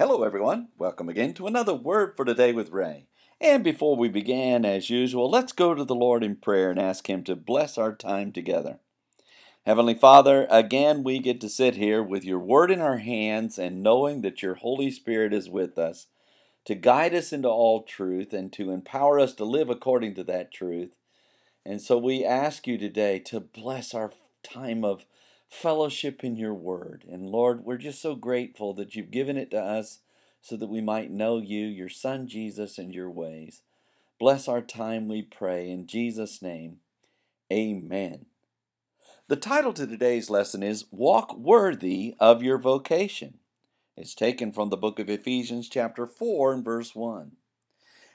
Hello everyone, welcome again to another Word for Today with Ray. And before we begin, as usual, let's go to the Lord in prayer and ask Him to bless our time together. Heavenly Father, again we get to sit here with your Word in our hands and knowing that your Holy Spirit is with us to guide us into all truth and to empower us to live according to that truth. And so we ask you today to bless our time of fellowship in your word. And Lord, we're just so grateful that you've given it to us so that we might know you, your Son Jesus, and your ways. Bless our time, we pray, in Jesus' name. Amen. The title to today's lesson is Walk Worthy of Your Vocation. It's taken from the book of Ephesians chapter 4 and verse 1.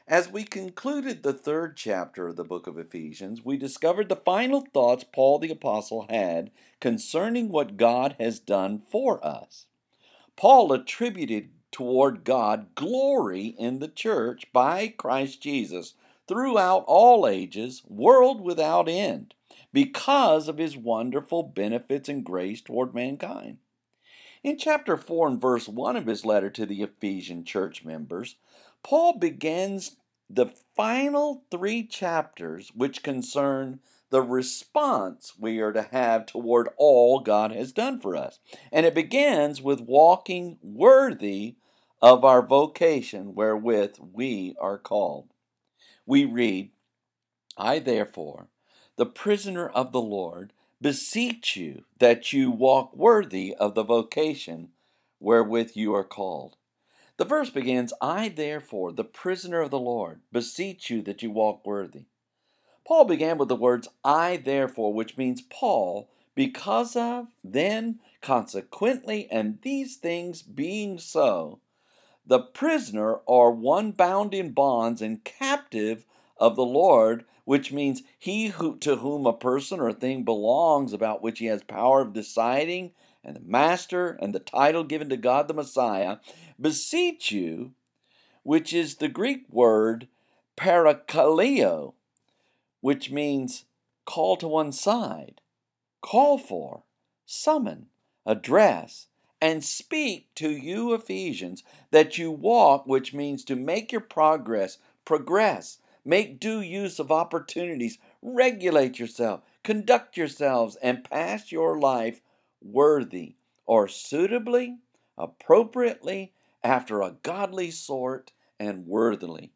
As we concluded the third chapter of the book of Ephesians, we discovered the final thoughts Paul the Apostle had concerning what God has done for us. Paul attributed toward God glory in the church by Christ Jesus throughout all ages, world without end, because of his wonderful benefits and grace toward mankind. In chapter 4 and verse 1 of his letter to the Ephesian church members, Paul begins the final three chapters which concern the response we are to have toward all God has done for us. And it begins with walking worthy of our vocation wherewith we are called. We read, I therefore, the prisoner of the Lord, beseech you that you walk worthy of the vocation wherewith you are called. The verse begins, I therefore, the prisoner of the Lord, beseech you that you walk worthy. Paul began with the words, I therefore, which means Paul, because of, then, consequently, and these things being so, the prisoner or one bound in bonds and captive of the Lord, which means he who, to whom a person or thing belongs, about which he has power of deciding, and the master, and the title given to God the Messiah, beseech you, which is the Greek word parakaleo, which means call to one side, call for, summon, address, and speak to you, Ephesians, that you walk, which means to make your progress, make due use of opportunities, regulate yourself, conduct yourselves, and pass your life worthy, or suitably, appropriately, after a godly sort, and worthily.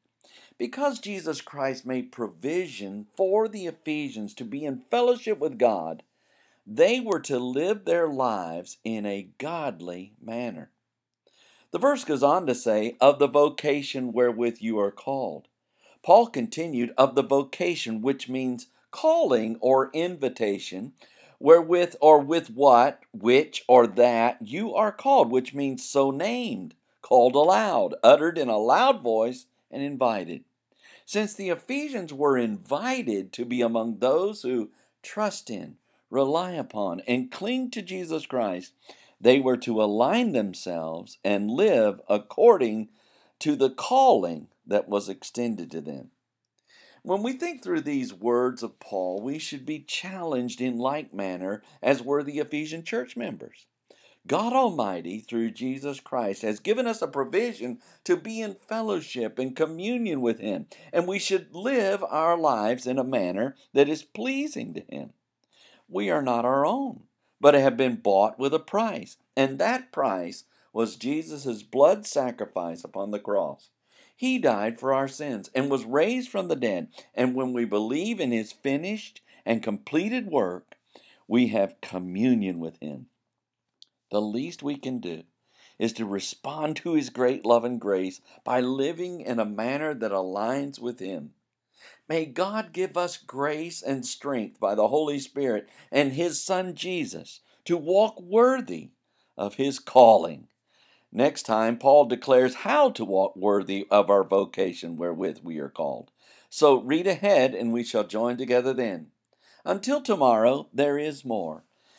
Because Jesus Christ made provision for the Ephesians to be in fellowship with God, they were to live their lives in a godly manner. The verse goes on to say, of the vocation wherewith you are called. Paul continued, of the vocation, which means calling or invitation, wherewith or with what, which or that you are called, which means so named, called aloud, uttered in a loud voice, and invited. Since the Ephesians were invited to be among those who trust in, rely upon, and cling to Jesus Christ, they were to align themselves and live according to the calling that was extended to them. When we think through these words of Paul, we should be challenged in like manner as were the Ephesian church members. God Almighty, through Jesus Christ, has given us a provision to be in fellowship and communion with Him, and we should live our lives in a manner that is pleasing to Him. We are not our own, but have been bought with a price, and that price was Jesus' blood sacrifice upon the cross. He died for our sins and was raised from the dead. And when we believe in His finished and completed work, we have communion with Him. The least we can do is to respond to His great love and grace by living in a manner that aligns with Him. May God give us grace and strength by the Holy Spirit and His Son Jesus to walk worthy of His calling. Next time, Paul declares how to walk worthy of our vocation wherewith we are called. So read ahead, and we shall join together then. Until tomorrow, there is more.